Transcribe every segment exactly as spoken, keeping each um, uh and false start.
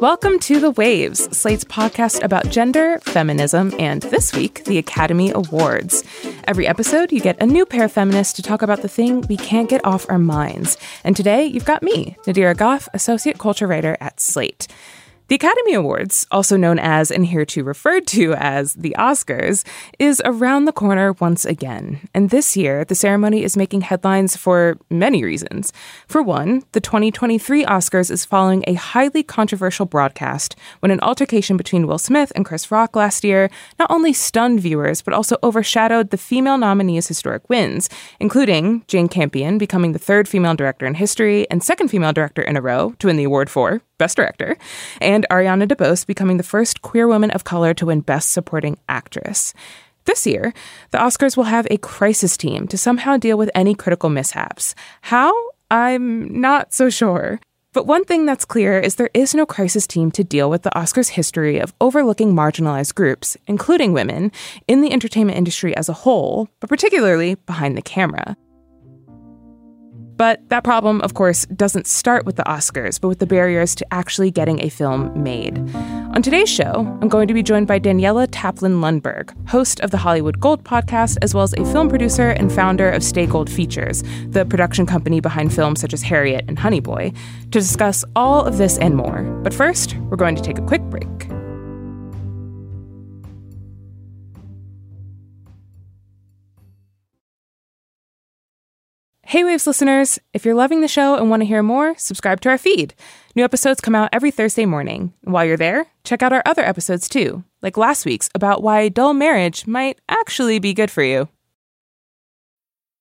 Welcome to The Waves, Slate's podcast about gender, feminism, and this week, the Academy Awards. Every episode, you get a new pair of feminists to talk about the thing we can't get off our minds. And today, you've got me, Nadira Goff, Associate Culture Writer at Slate. The Academy Awards, also known as and hereto referred to as the Oscars, is around the corner once again. And this year, the ceremony is making headlines for many reasons. For one, the twenty twenty-three Oscars is following a highly controversial broadcast when an altercation between Will Smith and Chris Rock last year not only stunned viewers, but also overshadowed the female nominees' historic wins, including Jane Campion becoming the third female director in history and second female director in a row to win the award for Best Director, and Ariana DeBose becoming the first queer woman of color to win Best Supporting Actress. This year, the Oscars will have a crisis team to somehow deal with any critical mishaps. How? I'm not so sure. But one thing that's clear is there is no crisis team to deal with the Oscars' history of overlooking marginalized groups, including women, in the entertainment industry as a whole, but particularly behind the camera. But that problem, of course, doesn't start with the Oscars, but with the barriers to actually getting a film made. On today's show, I'm going to be joined by Daniela Taplin Lundberg, host of the Hollywood Gold podcast, as well as a film producer and founder of Stay Gold Features, the production company behind films such as Harriet and Honey Boy, to discuss all of this and more. But first, we're going to take a quick break. Hey Waves listeners, if you're loving the show and want to hear more, subscribe to our feed. New episodes come out every Thursday morning. While you're there, check out our other episodes too, like last week's about why a dull marriage might actually be good for you.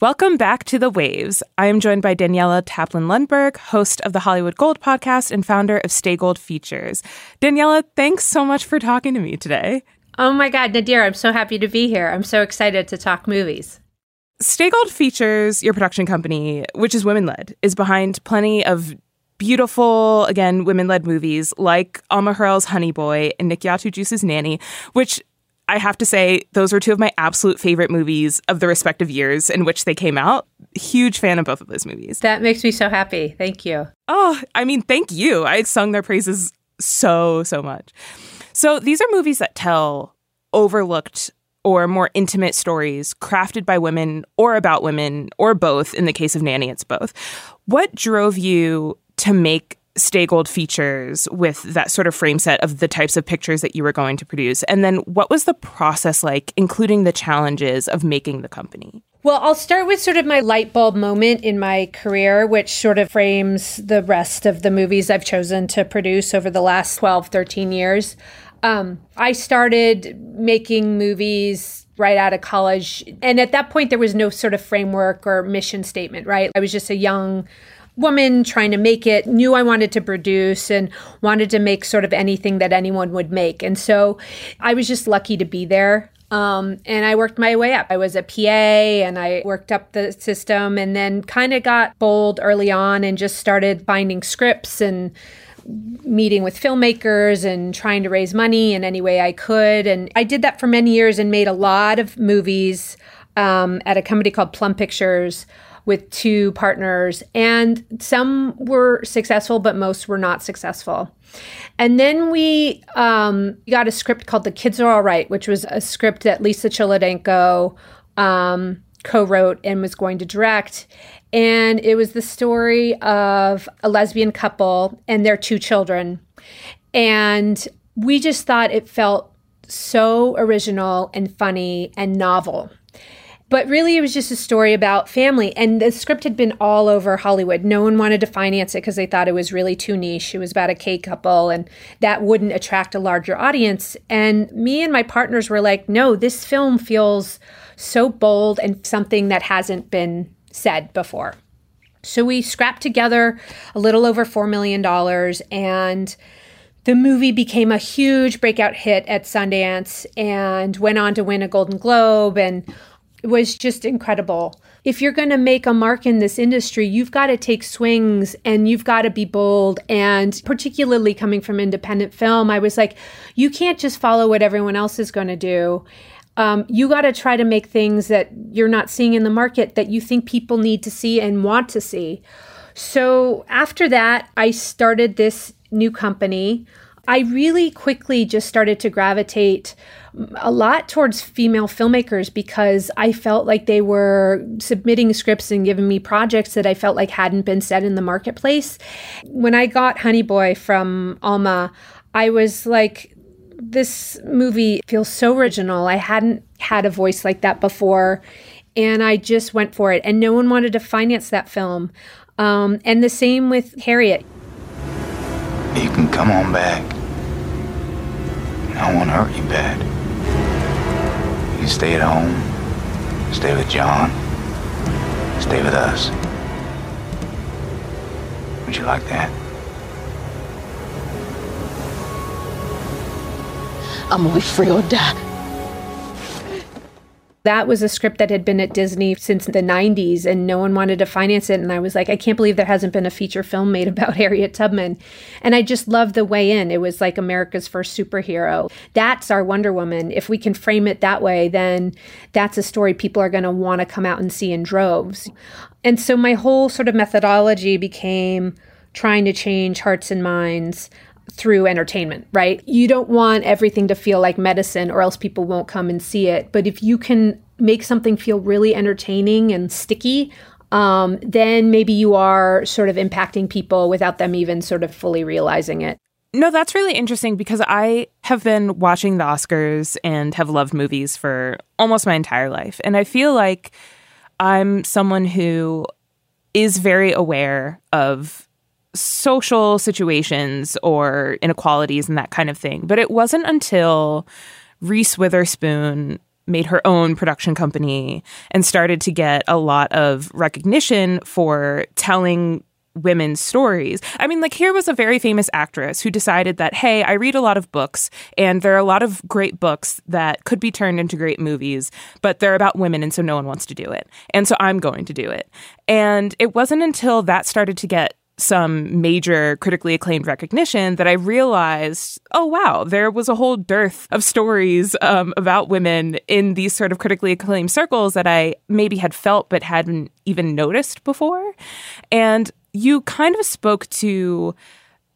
Welcome back to The Waves. I am joined by Daniela Taplin Lundberg, host of the Hollywood Gold podcast and founder of Stay Gold Features. Daniela, thanks so much for talking to me today. Oh my God, Nadira, I'm so happy to be here. I'm so excited to talk movies. Stay Gold Features, your production company, which is women-led, is behind plenty of beautiful, again, women-led movies like Alma Harrell's Honey Boy and Nick Yatu-Juice's Nanny, which I have to say, those were two of my absolute favorite movies of the respective years in which they came out. Huge fan of both of those movies. That makes me so happy. Thank you. Oh, I mean, thank you. I sung their praises so, so much. So these are movies that tell overlooked or more intimate stories crafted by women or about women or both. In the case of Nanny, it's both. What drove you to make Stay Gold Features with that sort of frame set of the types of pictures that you were going to produce? And then what was the process like, including the challenges of making the company? Well, I'll start with sort of my light bulb moment in my career, which sort of frames the rest of the movies I've chosen to produce over the last twelve, thirteen years. Um, I started making movies right out of college. And at that point, there was no sort of framework or mission statement, right? I was just a young woman trying to make it, knew I wanted to produce and wanted to make sort of anything that anyone would make. And so I was just lucky to be there. Um, and I worked my way up. I was a P A and I worked up the system and then kind of got bold early on and just started finding scripts and meeting with filmmakers and trying to raise money in any way I could. And I did that for many years and made a lot of movies um, at a company called Plum Pictures with two partners, and some were successful, but most were not successful. And then we um, got a script called The Kids Are All Right, which was a script that Lisa Cholodenko um, co-wrote and was going to direct. And it was the story of a lesbian couple and their two children. And we just thought it felt so original and funny and novel. But really, it was just a story about family. And the script had been all over Hollywood. No one wanted to finance it because they thought it was really too niche. It was about a gay couple, and that wouldn't attract a larger audience. And me and my partners were like, no, this film feels so bold and something that hasn't been said before. So we scrapped together a little over four million dollars, and the movie became a huge breakout hit at Sundance and went on to win a Golden Globe, and it was just incredible. If you're going to make a mark in this industry, you've got to take swings and you've got to be bold. And particularly coming from independent film, I was like, you can't just follow what everyone else is going to do. Um, you got to try to make things that you're not seeing in the market that you think people need to see and want to see. So after that, I started this new company. I really quickly just started to gravitate a lot towards female filmmakers because I felt like they were submitting scripts and giving me projects that I felt like hadn't been set in the marketplace. When I got Honey Boy from Alma, I was like, this movie feels so original. I hadn't had a voice like that before, and I just went for it. And no one wanted to finance that film. Um, and the same with Harriet. You can come on back. I won't hurt you bad. You can stay at home, stay with John, stay with us. Would you like that? I'm gonna be free or die. That was a script that had been at Disney since the nineties, and no one wanted to finance it. And I was like, I can't believe there hasn't been a feature film made about Harriet Tubman. And I just loved the way in. It was like America's first superhero. That's our Wonder Woman. If we can frame it that way, then that's a story people are going to want to come out and see in droves. And so my whole sort of methodology became trying to change hearts and minds through entertainment, right? You don't want everything to feel like medicine or else people won't come and see it. But if you can make something feel really entertaining and sticky, um, then maybe you are sort of impacting people without them even sort of fully realizing it. No, that's really interesting because I have been watching the Oscars and have loved movies for almost my entire life. And I feel like I'm someone who is very aware of social situations or inequalities and that kind of thing. But it wasn't until Reese Witherspoon made her own production company and started to get a lot of recognition for telling women's stories. I mean, like, here was a very famous actress who decided that, hey, I read a lot of books, and there are a lot of great books that could be turned into great movies, but they're about women, and so no one wants to do it. And so I'm going to do it. And it wasn't until that started to get some major critically acclaimed recognition that I realized, oh, wow, there was a whole dearth of stories um, about women in these sort of critically acclaimed circles that I maybe had felt but hadn't even noticed before. And you kind of spoke to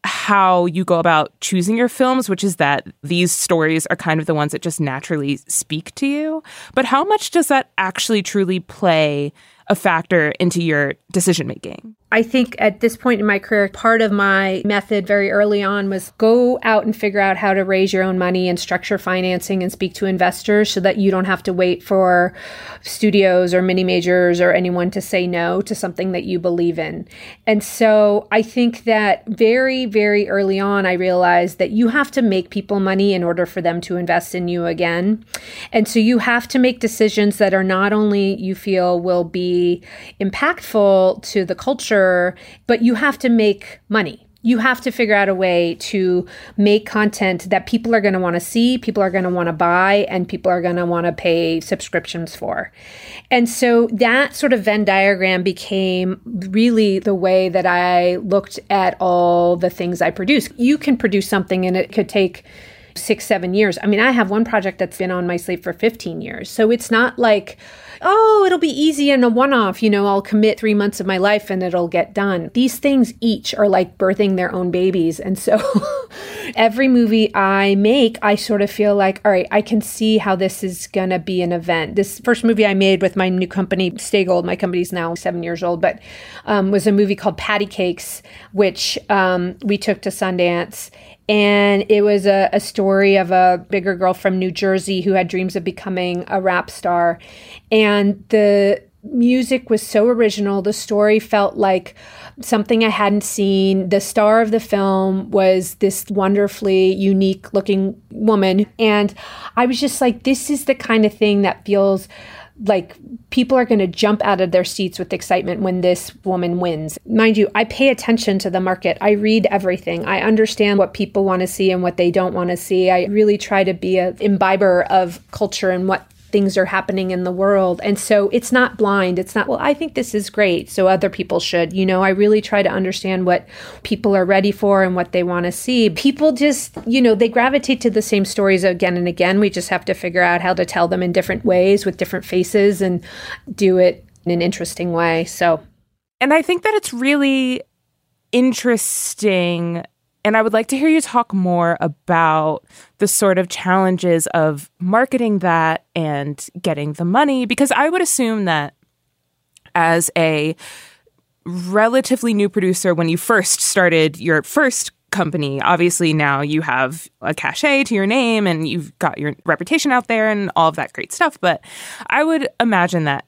how you go about choosing your films, which is that these stories are kind of the ones that just naturally speak to you. But how much does that actually truly play a factor into your decision making? I think at this point in my career, part of my method very early on was go out and figure out how to raise your own money and structure financing and speak to investors so that you don't have to wait for studios or mini majors or anyone to say no to something that you believe in. And so I think that very, very early on, I realized that you have to make people money in order for them to invest in you again. And so you have to make decisions that are not only you feel will be impactful to the culture, but you have to make money. You have to figure out a way to make content that people are going to want to see, people are going to want to buy, and people are going to want to pay subscriptions for. And so that sort of Venn diagram became really the way that I looked at all the things I produced. You can produce something and it could take six, seven years. I mean, I have one project that's been on my slate for fifteen years. So it's not like, oh, it'll be easy and a one-off, you know, I'll commit three months of my life and it'll get done. These things each are like birthing their own babies. And so every movie I make, I sort of feel like, all right, I can see how this is going to be an event. This first movie I made with my new company, Stay Gold, my company's now seven years old, but um, was a movie called Patty Cakes, which um, we took to Sundance. And it was a, a story of a bigger girl from New Jersey who had dreams of becoming a rap star. And the music was so original. The story felt like something I hadn't seen. The star of the film was this wonderfully unique looking woman. And I was just like, this is the kind of thing that feels like people are going to jump out of their seats with excitement when this woman wins. Mind you, I pay attention to the market. I read everything. I understand what people want to see and what they don't want to see. I really try to be an imbiber of culture and what things are happening in the world. And so it's not blind. It's not, well, I think this is great, so other people should. You know, I really try to understand what people are ready for and what they want to see. People just, you know, they gravitate to the same stories again and again. We just have to figure out how to tell them in different ways with different faces and do it in an interesting way. So. And I think that it's really interesting. And I would like to hear you talk more about the sort of challenges of marketing that and getting the money, because I would assume that as a relatively new producer, when you first started your first company, obviously now you have a cachet to your name and you've got your reputation out there and all of that great stuff. But I would imagine that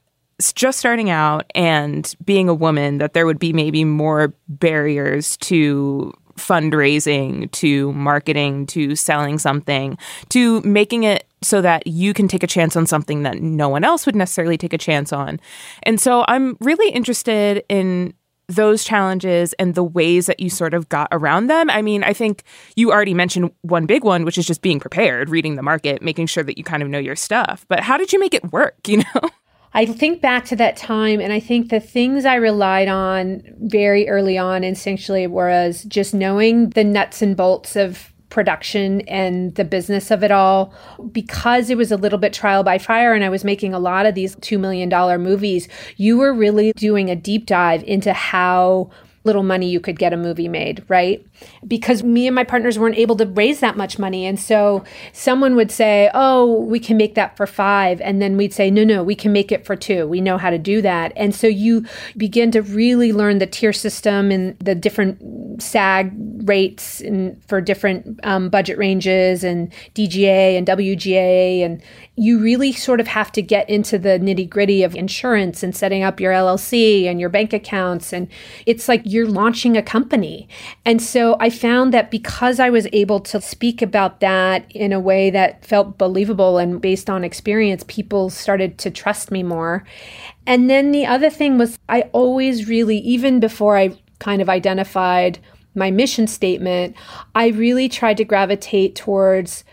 just starting out and being a woman, that there would be maybe more barriers to fundraising, to marketing, to selling something, to making it so that you can take a chance on something that no one else would necessarily take a chance on. And so I'm really interested in those challenges and the ways that you sort of got around them. I mean, I think you already mentioned one big one, which is just being prepared, reading the market, making sure that you kind of know your stuff. But how did you make it work, you know? I think back to that time, and I think the things I relied on very early on instinctually was just knowing the nuts and bolts of production and the business of it all, because it was a little bit trial by fire and I was making a lot of these two million dollars movies. You were really doing a deep dive into how little money you could get a movie made, right? Because me and my partners weren't able to raise that much money. And so someone would say, oh, we can make that for five. And then we'd say, no, no, we can make it for two. We know how to do that. And so you begin to really learn the tier system and the different SAG rates and for different um, budget ranges and D G A and W G A. And you really sort of have to get into the nitty gritty of insurance and setting up your L L C and your bank accounts. And it's like you're launching a company. And so I found that because I was able to speak about that in a way that felt believable and based on experience, people started to trust me more. And then the other thing was, I always really, even before I kind of identified my mission statement, I really tried to gravitate towards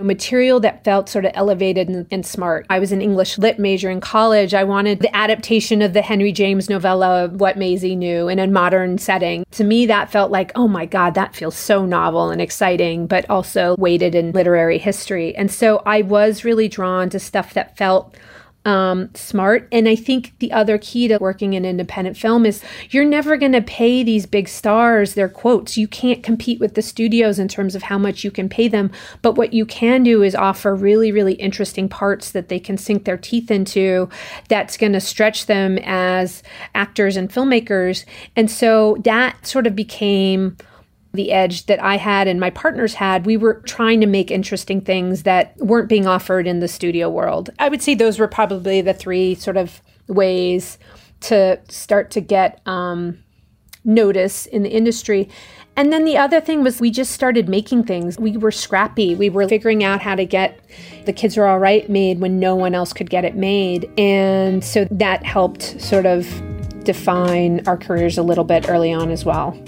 material that felt sort of elevated and, and smart. I was an English lit major in college. I wanted the adaptation of the Henry James novella, What Maisie Knew, in a modern setting. To me, that felt like, oh my God, that feels so novel and exciting, but also weighted in literary history. And so I was really drawn to stuff that felt um, smart. And I think the other key to working in independent film is you're never going to pay these big stars their quotes. You can't compete with the studios in terms of how much you can pay them. But what you can do is offer really, really interesting parts that they can sink their teeth into that's going to stretch them as actors and filmmakers. And so that sort of became the edge that I had and my partners had. We were trying to make interesting things that weren't being offered in the studio world. I would say those were probably the three sort of ways to start to get um, notice in the industry. And then the other thing was we just started making things. We were scrappy. We were figuring out how to get The Kids Are All Right made when no one else could get it made. And so that helped sort of define our careers a little bit early on as well.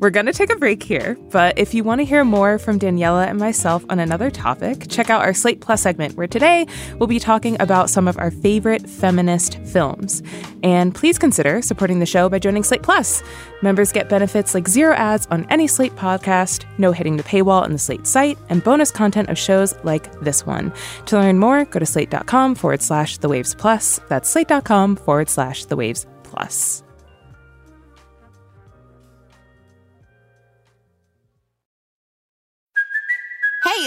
We're going to take a break here, but if you want to hear more from Daniela and myself on another topic, check out our Slate Plus segment, where today we'll be talking about some of our favorite feminist films. And please consider supporting the show by joining Slate Plus. Members get benefits like zero ads on any Slate podcast, no hitting the paywall on the Slate site, and bonus content of shows like this one. To learn more, go to slate.com forward slash The Waves Plus. That's slate.com forward slash The Waves Plus. Hey,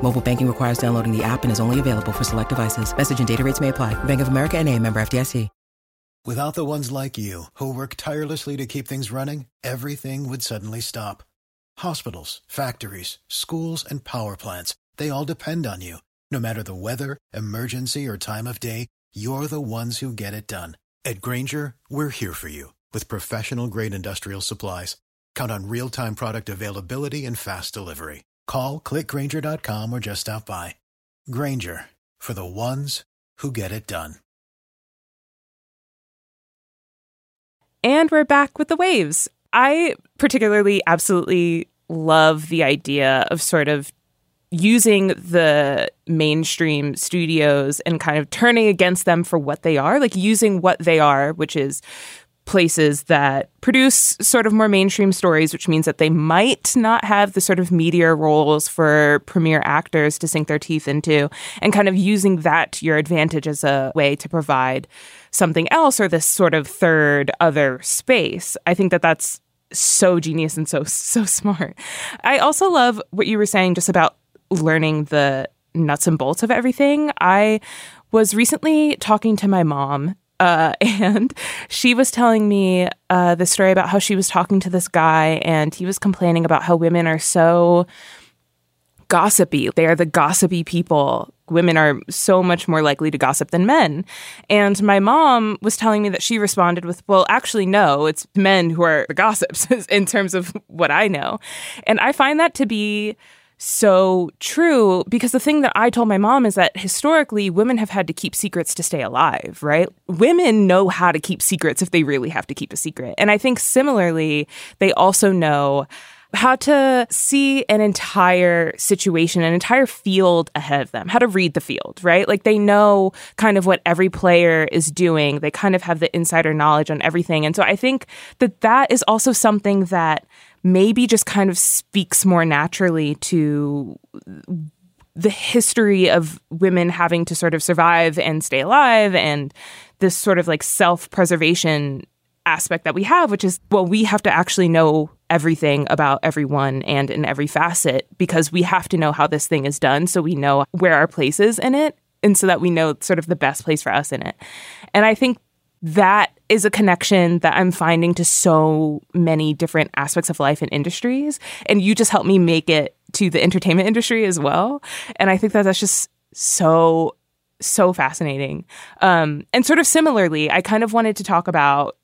Mobile banking requires downloading the app and is only available for select devices. Message and data rates may apply. Bank of America N A, member F D I C. Without the ones like you, who work tirelessly to keep things running, everything would suddenly stop. Hospitals, factories, schools, and power plants, they all depend on you. No matter the weather, emergency, or time of day, you're the ones who get it done. At Grainger, we're here for you with professional-grade industrial supplies. Count on real-time product availability and fast delivery. Call, click grainger dot com, or just stop by. Grainger, for the ones who get it done. And we're back with The Waves. I particularly absolutely love the idea of sort of using the mainstream studios and kind of turning against them for what they are, like using what they are, which is places that produce sort of more mainstream stories, which means that they might not have the sort of meteor roles for premier actors to sink their teeth into, and kind of using that to your advantage as a way to provide something else or this sort of third other space. I think that that's so genius and so, so smart. I also love what you were saying just about learning the nuts and bolts of everything. I was recently talking to my mom, uh, and she was telling me uh, the story about how she was talking to this guy, and he was complaining about how women are so gossipy. They are the gossipy people. Women are so much more likely to gossip than men. And my mom was telling me that she responded with, well, actually, no, it's men who are the gossips in terms of what I know. And I find that to be so true, because the thing that I told my mom is that historically women have had to keep secrets to stay alive, right? Women know how to keep secrets if they really have to keep a secret. And I think similarly, they also know how to see an entire situation, an entire field ahead of them, how to read the field, right? Like they know kind of what every player is doing. They kind of have the insider knowledge on everything. And so I think that that is also something that maybe just kind of speaks more naturally to the history of women having to sort of survive and stay alive, and this sort of like self-preservation aspect that we have, which is, well, we have to actually know everything about everyone and in every facet, because we have to know how this thing is done so we know where our place is in it, and so that we know sort of the best place for us in it. And I think that is a connection that I'm finding to so many different aspects of life and industries. And you just helped me make it to the entertainment industry as well. And I think that that's just so, so fascinating. Um, and sort of similarly, I kind of wanted to talk about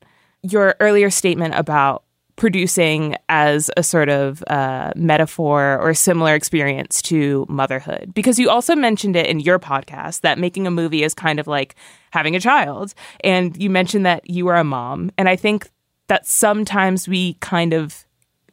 your earlier statement about producing as a sort of uh, metaphor or similar experience to motherhood. Because you also mentioned it in your podcast that making a movie is kind of like having a child. And you mentioned that you are a mom. And I think that sometimes we kind of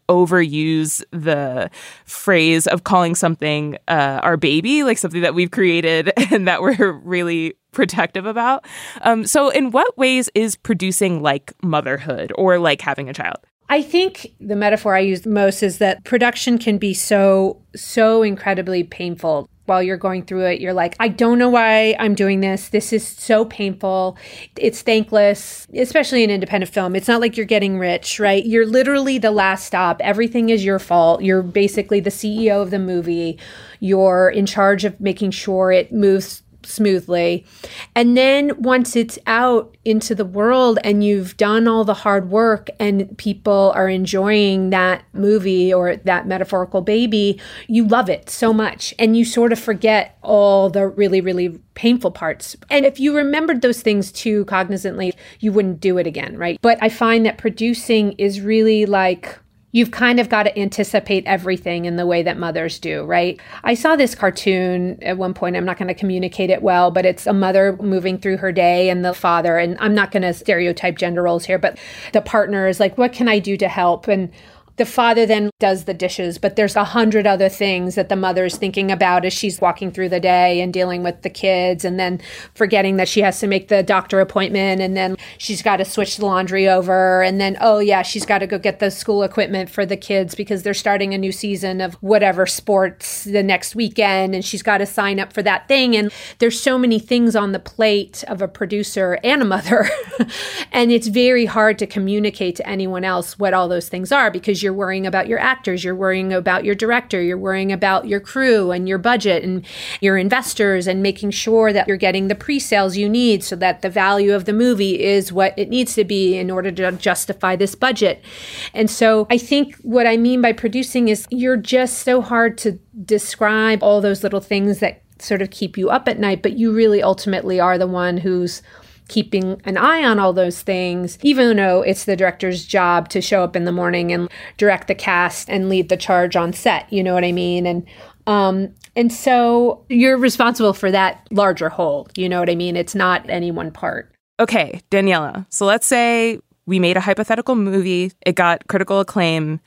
overuse the phrase of calling something uh, our baby, like something that we've created and that we're really protective about. Um, so in what ways is producing like motherhood or like having a child? I think the metaphor I use the most is that production can be so, so incredibly painful. While you're going through it, you're like, I don't know why I'm doing this. This is so painful. It's thankless, especially in independent film. It's not like you're getting rich, right? You're literally the last stop. Everything is your fault. You're basically the C E O of the movie. You're in charge of making sure it moves smoothly. And then once it's out into the world and you've done all the hard work and people are enjoying that movie or that metaphorical baby, you love it so much. And you sort of forget all the really, really painful parts. And if you remembered those things too cognizantly, you wouldn't do it again, right? But I find that producing is really like, you've kind of got to anticipate everything in the way that mothers do, right? I saw this cartoon at one point. I'm not going to communicate it well, but it's a mother moving through her day and the father, and I'm not going to stereotype gender roles here, but the partner is like, what can I do to help? And the father then does the dishes, but there's a hundred other things that the mother is thinking about as she's walking through the day and dealing with the kids, and then forgetting that she has to make the doctor appointment, and then she's got to switch the laundry over, and then, oh yeah, she's got to go get the school equipment for the kids because they're starting a new season of whatever sports the next weekend, and she's got to sign up for that thing. And there's so many things on the plate of a producer and a mother, and it's very hard to communicate to anyone else what all those things are, because you're worrying about your actors, you're worrying about your director, you're worrying about your crew and your budget and your investors, and making sure that you're getting the pre-sales you need so that the value of the movie is what it needs to be in order to justify this budget. And so I think what I mean by producing is you're just so hard to describe all those little things that sort of keep you up at night, but you really ultimately are the one who's keeping an eye on all those things, even though it's the director's job to show up in the morning and direct the cast and lead the charge on set. You know what I mean? And um, and so you're responsible for that larger whole. You know what I mean? It's not any one part. Okay, Daniela. So let's say we made a hypothetical movie. It got critical acclaim.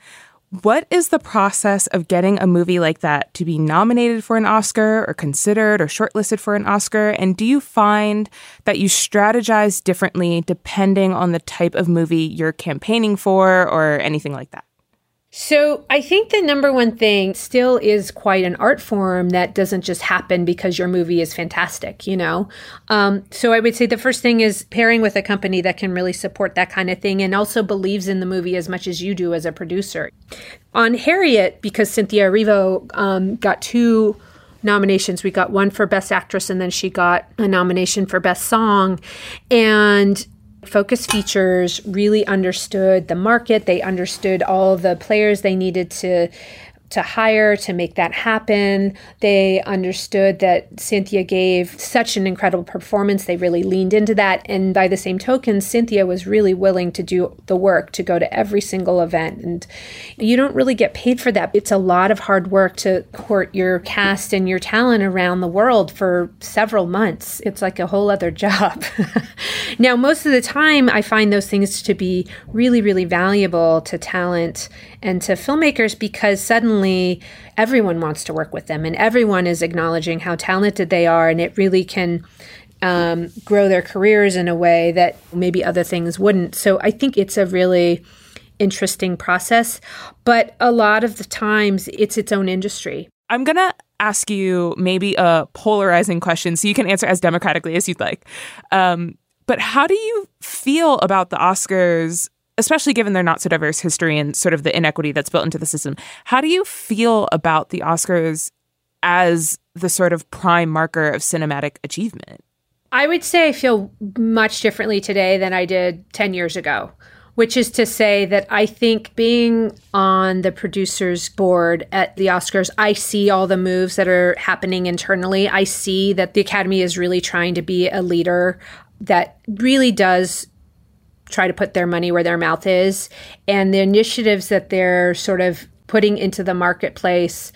What is the process of getting a movie like that to be nominated for an Oscar or considered or shortlisted for an Oscar? And do you find that you strategize differently depending on the type of movie you're campaigning for or anything like that? So I think the number one thing still is quite an art form that doesn't just happen because your movie is fantastic, you know? Um, so I would say the first thing is pairing with a company that can really support that kind of thing and also believes in the movie as much as you do as a producer. On Harriet, because Cynthia Erivo um, got two nominations, we got one for Best Actress and then she got a nomination for Best Song. And Focus Features really understood the market. They understood all the players they needed to to hire to make that happen. They understood that Cynthia gave such an incredible performance. They really leaned into that. And by the same token, Cynthia was really willing to do the work, to go to every single event. And you don't really get paid for that. It's a lot of hard work to court your cast and your talent around the world for several months. It's like a whole other job. Now, most of the time, I find those things to be really, really valuable to talent and to filmmakers, because suddenly everyone wants to work with them and everyone is acknowledging how talented they are, and it really can um, grow their careers in a way that maybe other things wouldn't. So I think it's a really interesting process, but a lot of the times it's its own industry. I'm going to ask you maybe a polarizing question so you can answer as democratically as you'd like. Um, but how do you feel about the Oscars, especially given their not so diverse history and sort of the inequity that's built into the system? How do you feel about the Oscars as the sort of prime marker of cinematic achievement? I would say I feel much differently today than I did ten years ago, which is to say that I think being on the producers board at the Oscars, I see all the moves that are happening internally. I see that the Academy is really trying to be a leader that really does try to put their money where their mouth is. And the initiatives that they're sort of putting into the marketplace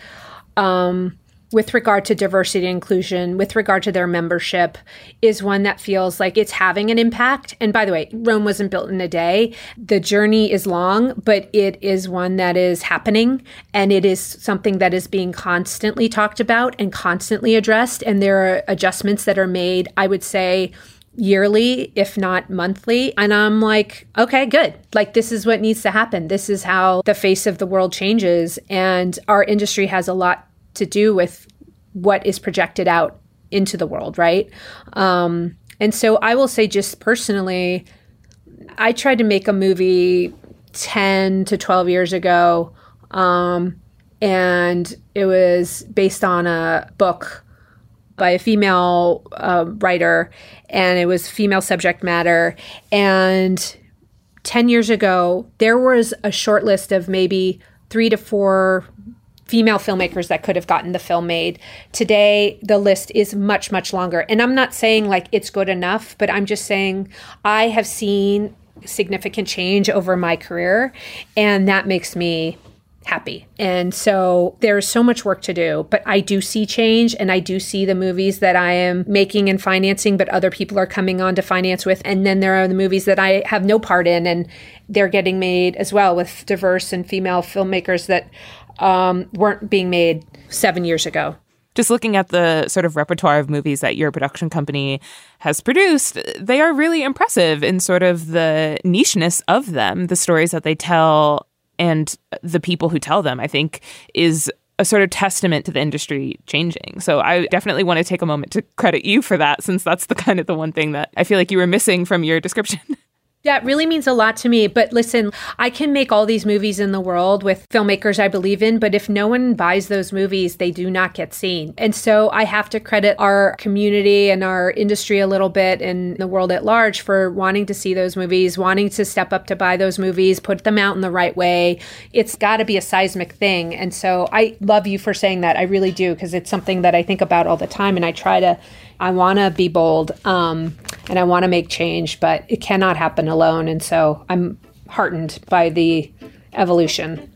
um, with regard to diversity and inclusion, with regard to their membership, is one that feels like it's having an impact. And by the way, Rome wasn't built in a day. The journey is long, but it is one that is happening. And it is something that is being constantly talked about and constantly addressed. And there are adjustments that are made, I would say, yearly, if not monthly. And I'm like, okay, good. Like, this is what needs to happen. This is how the face of the world changes. And our industry has a lot to do with what is projected out into the world, right? Um, and so I will say, just personally, I tried to make a movie ten to twelve years ago. Um, and it was based on a book by a female uh, writer, and it was female subject matter. And ten years ago, there was a short list of maybe three to four female filmmakers that could have gotten the film made. Today, the list is much, much longer. And I'm not saying like it's good enough, but I'm just saying I have seen significant change over my career, and that makes me happy. And so there's so much work to do, but I do see change, and I do see the movies that I am making and financing, but other people are coming on to finance with. And then there are the movies that I have no part in, and they're getting made as well with diverse and female filmmakers that um, weren't being made seven years ago. Just looking at the sort of repertoire of movies that your production company has produced, they are really impressive in sort of the nicheness of them, the stories that they tell, and the people who tell them, I think, is a sort of testament to the industry changing. So I definitely want to take a moment to credit you for that, since that's the kind of the one thing that I feel like you were missing from your description. Yeah, it really means a lot to me. But listen, I can make all these movies in the world with filmmakers I believe in, but if no one buys those movies, they do not get seen. And so I have to credit our community and our industry a little bit and the world at large for wanting to see those movies, wanting to step up to buy those movies, put them out in the right way. It's got to be a seismic thing. And so I love you for saying that. I really do, because it's something that I think about all the time, and I try to I want to be bold um, and I want to make change, but it cannot happen alone. And so I'm heartened by the evolution.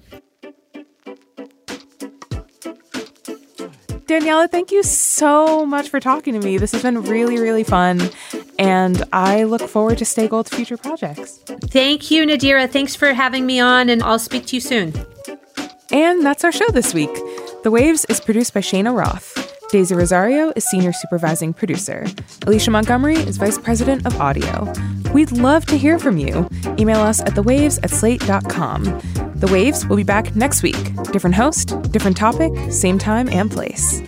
Daniela, thank you so much for talking to me. This has been really, really fun. And I look forward to Stay Gold's future projects. Thank you, Nadira. Thanks for having me on, and I'll speak to you soon. And that's our show this week. The Waves is produced by Cheyna Roth. Daisy Rosario is Senior Supervising Producer. Alicia Montgomery is Vice President of Audio. We'd love to hear from you. Email us at thewaves at slate dot com. The Waves will be back next week. Different host, different topic, same time and place.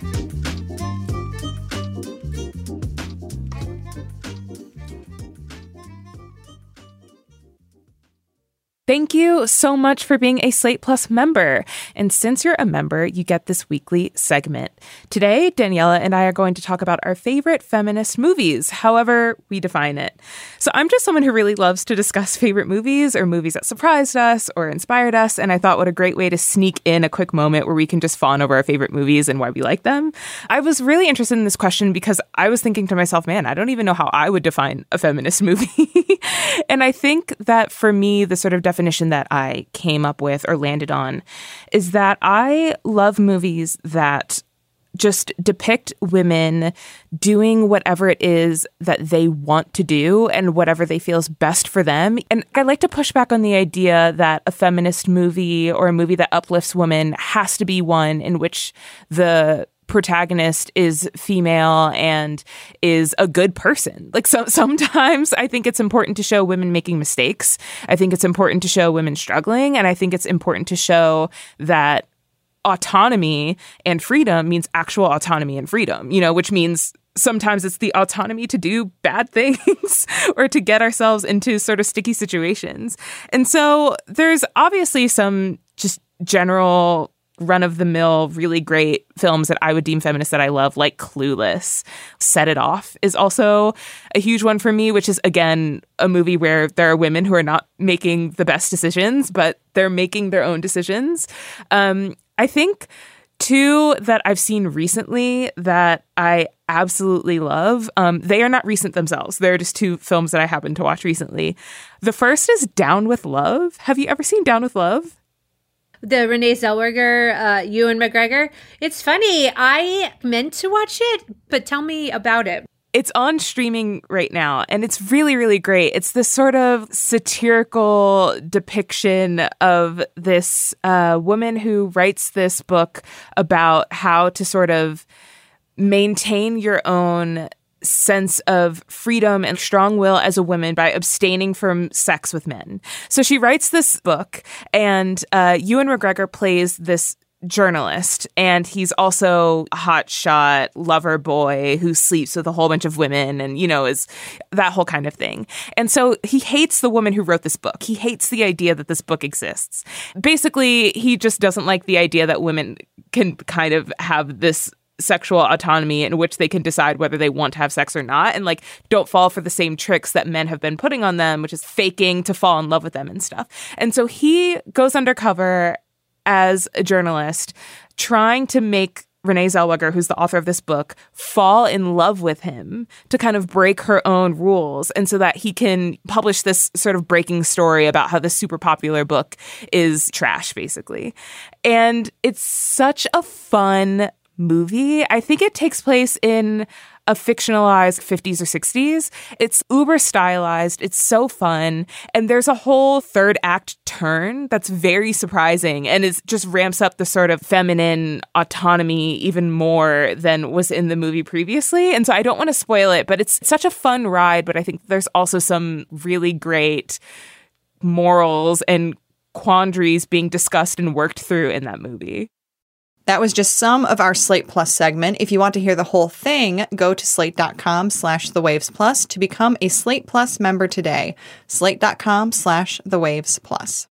Thank you so much for being a Slate Plus member. And since you're a member, you get this weekly segment. Today, Daniela and I are going to talk about our favorite feminist movies, however we define it. So I'm just someone who really loves to discuss favorite movies or movies that surprised us or inspired us. And I thought, what a great way to sneak in a quick moment where we can just fawn over our favorite movies and why we like them. I was really interested in this question because I was thinking to myself, man, I don't even know how I would define a feminist movie. And I think that for me, the sort of definition Definition that I came up with or landed on is that I love movies that just depict women doing whatever it is that they want to do and whatever they feel is best for them. And I like to push back on the idea that a feminist movie or a movie that uplifts women has to be one in which the protagonist is female and is a good person. Like so, sometimes I think it's important to show women making mistakes. I think it's important to show women struggling. And I think it's important to show that autonomy and freedom means actual autonomy and freedom, you know, which means sometimes it's the autonomy to do bad things or to get ourselves into sort of sticky situations. And so there's obviously some just general run-of-the-mill, really great films that I would deem feminist that I love, like Clueless. Set It Off is also a huge one for me, which is, again, a movie where there are women who are not making the best decisions, but they're making their own decisions. Um, I think two that I've seen recently that I absolutely love, um, they are not recent themselves. They're just two films that I happened to watch recently. The first is Down with Love. Have you ever seen Down with Love? The Renee Zellweger, uh, Ewan McGregor. It's funny. I meant to watch it, but tell me about it. It's on streaming right now, and it's really, really great. It's this sort of satirical depiction of this uh, woman who writes this book about how to sort of maintain your own sense of freedom and strong will as a woman by abstaining from sex with men. So she writes this book, and uh, Ewan McGregor plays this journalist, and he's also a hotshot lover boy who sleeps with a whole bunch of women and, you know, is that whole kind of thing. And so he hates the woman who wrote this book. He hates the idea that this book exists. Basically, he just doesn't like the idea that women can kind of have this sexual autonomy in which they can decide whether they want to have sex or not, and like don't fall for the same tricks that men have been putting on them, which is faking to fall in love with them and stuff. And so he goes undercover as a journalist trying to make Renee Zellweger, who's the author of this book, fall in love with him to kind of break her own rules, and so that he can publish this sort of breaking story about how this super popular book is trash, basically. And it's such a fun movie. I think it takes place in a fictionalized fifties or sixties. It's uber stylized. It's so fun. And there's a whole third act turn that's very surprising. And it just ramps up the sort of feminine autonomy even more than was in the movie previously. And so I don't want to spoil it, but it's such a fun ride. But I think there's also some really great morals and quandaries being discussed and worked through in that movie. That was just some of our Slate Plus segment. If you want to hear the whole thing, go to slate.com slash the waves plus to become a Slate Plus member today. Slate.com slash the waves plus.